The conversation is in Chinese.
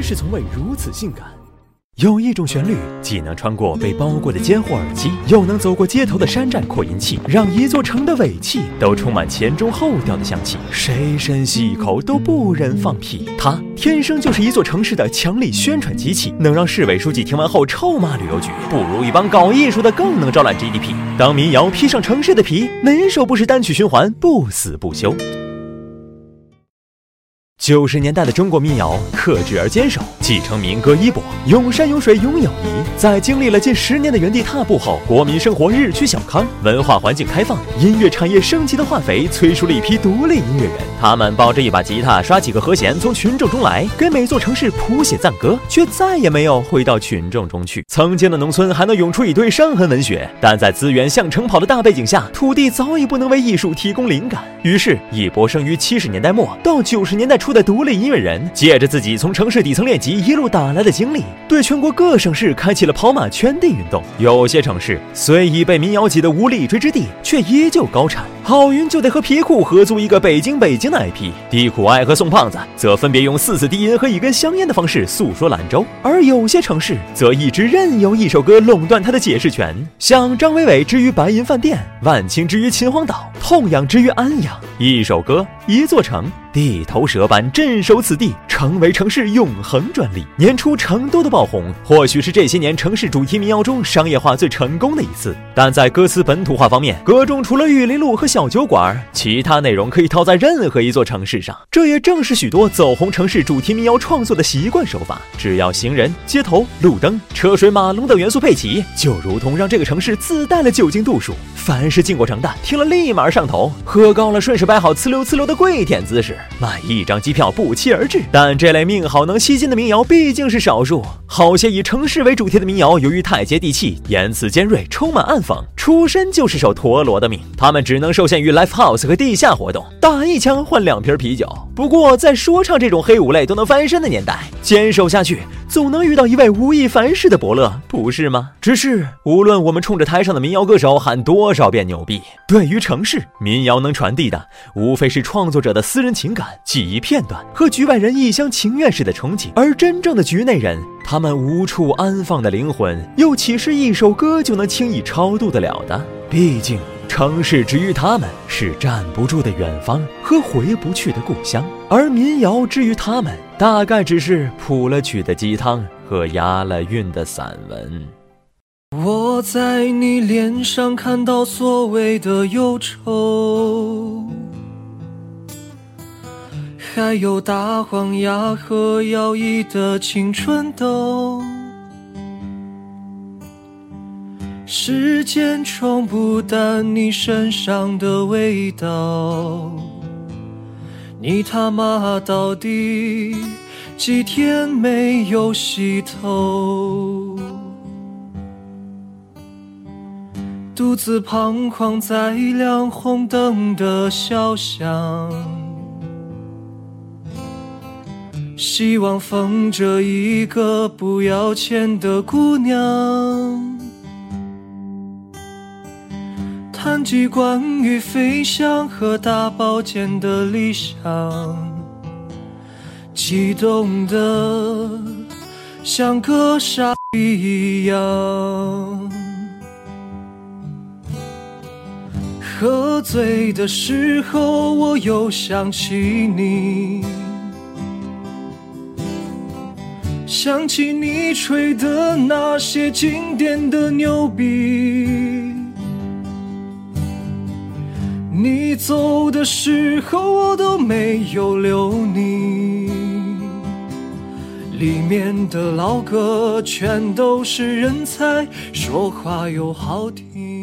知识从未如此性感。有一种旋律，既能穿过被包裹的监护耳机，又能走过街头的山寨扩音器，让一座城的尾气都充满前中后调的香气，谁深吸一口都不忍放屁。它天生就是一座城市的强力宣传机器，能让市委书记听完后臭骂旅游局，不如一帮搞艺术的更能招揽 GDP。 当民谣披上城市的皮，哪首不是单曲循环不死不休？90年代的中国民谣克制而坚守，继承民歌衣钵，咏山咏水咏友谊。在经历了近10年的原地踏步后，国民生活日趋小康，文化环境开放，音乐产业升级的化肥催出了一批独立音乐人。他们抱着一把吉他，刷几个和弦，从群众中来，给每座城市谱写赞歌，却再也没有回到群众中去。曾经的农村还能涌出一堆伤痕文学，但在资源向城跑的大背景下，土地早已不能为艺术提供灵感。于是，一波生于70年代末到90年代初的独立音乐人，借着自己从城市底层练级一路打来的经历，对全国各省市开启了跑马圈地运动。有些城市虽已被民谣挤得无立锥之地，却依旧高产。郝云就得和皮库合租一个北京的 IP， 低苦艾和宋胖子则分别用4次低音和一根香烟的方式诉说兰州。而有些城市则一直任由一首歌垄断它的解释权，像张伟伟之于白银饭店，万青之于秦皇岛，痛痒之于安阳。一首歌，一座城，地头蛇般镇守此地，成为城市永恒专利。年初成都的爆红，或许是这些年城市主题民谣中商业化最成功的一次。但在歌词本土化方面，歌中除了玉林路和小酒馆，其他内容可以套在任何一座城市上。这也正是许多走红城市主题民谣创作的习惯手法，只要行人、街头、路灯、车水马龙的元素配齐，就如同让这个城市自带了酒精度数。凡是进过城的，听了立马上头，喝高了顺势摆好呲溜呲溜的跪舔姿势，买一张机票不期而至。但这类命好能吸金的民谣毕竟是少数，好些以城市为主题的民谣由于太接地气，言辞尖锐，充满暗讽，出身就是首陀螺的命，他们只能受限于 live house 和地下活动，打一枪换2瓶啤酒。不过在说唱这种黑五类都能翻身的年代，坚守下去总能遇到一位无意凡事的伯乐，不是吗？只是无论我们冲着台上的民谣歌手喊多少遍牛逼，对于城市，民谣能传递的无非是创作者的私人情感、记忆片段和局外人一厢情愿式的憧憬。而真正的局内人，他们无处安放的灵魂，又岂是一首歌就能轻易超度得了的？毕竟城市之于他们是站不住的远方和回不去的故乡，而民谣之于他们大概只是谱了曲的鸡汤和押了韵的散文。我在你脸上看到所谓的忧愁，还有大黄鸭和摇曳的青春豆。时间冲不淡你身上的味道，你他妈到底几天没有洗头？独自彷徨在亮红灯的小巷，希望逢着一个不要钱的姑娘，谈及关于飞翔和大保健的理想，激动的像个傻逼一样。喝醉的时候我又想起你，想起你吹的那些经典的牛逼。你走的时候我都没有留你，里面的老歌全都是人才，说话又好听。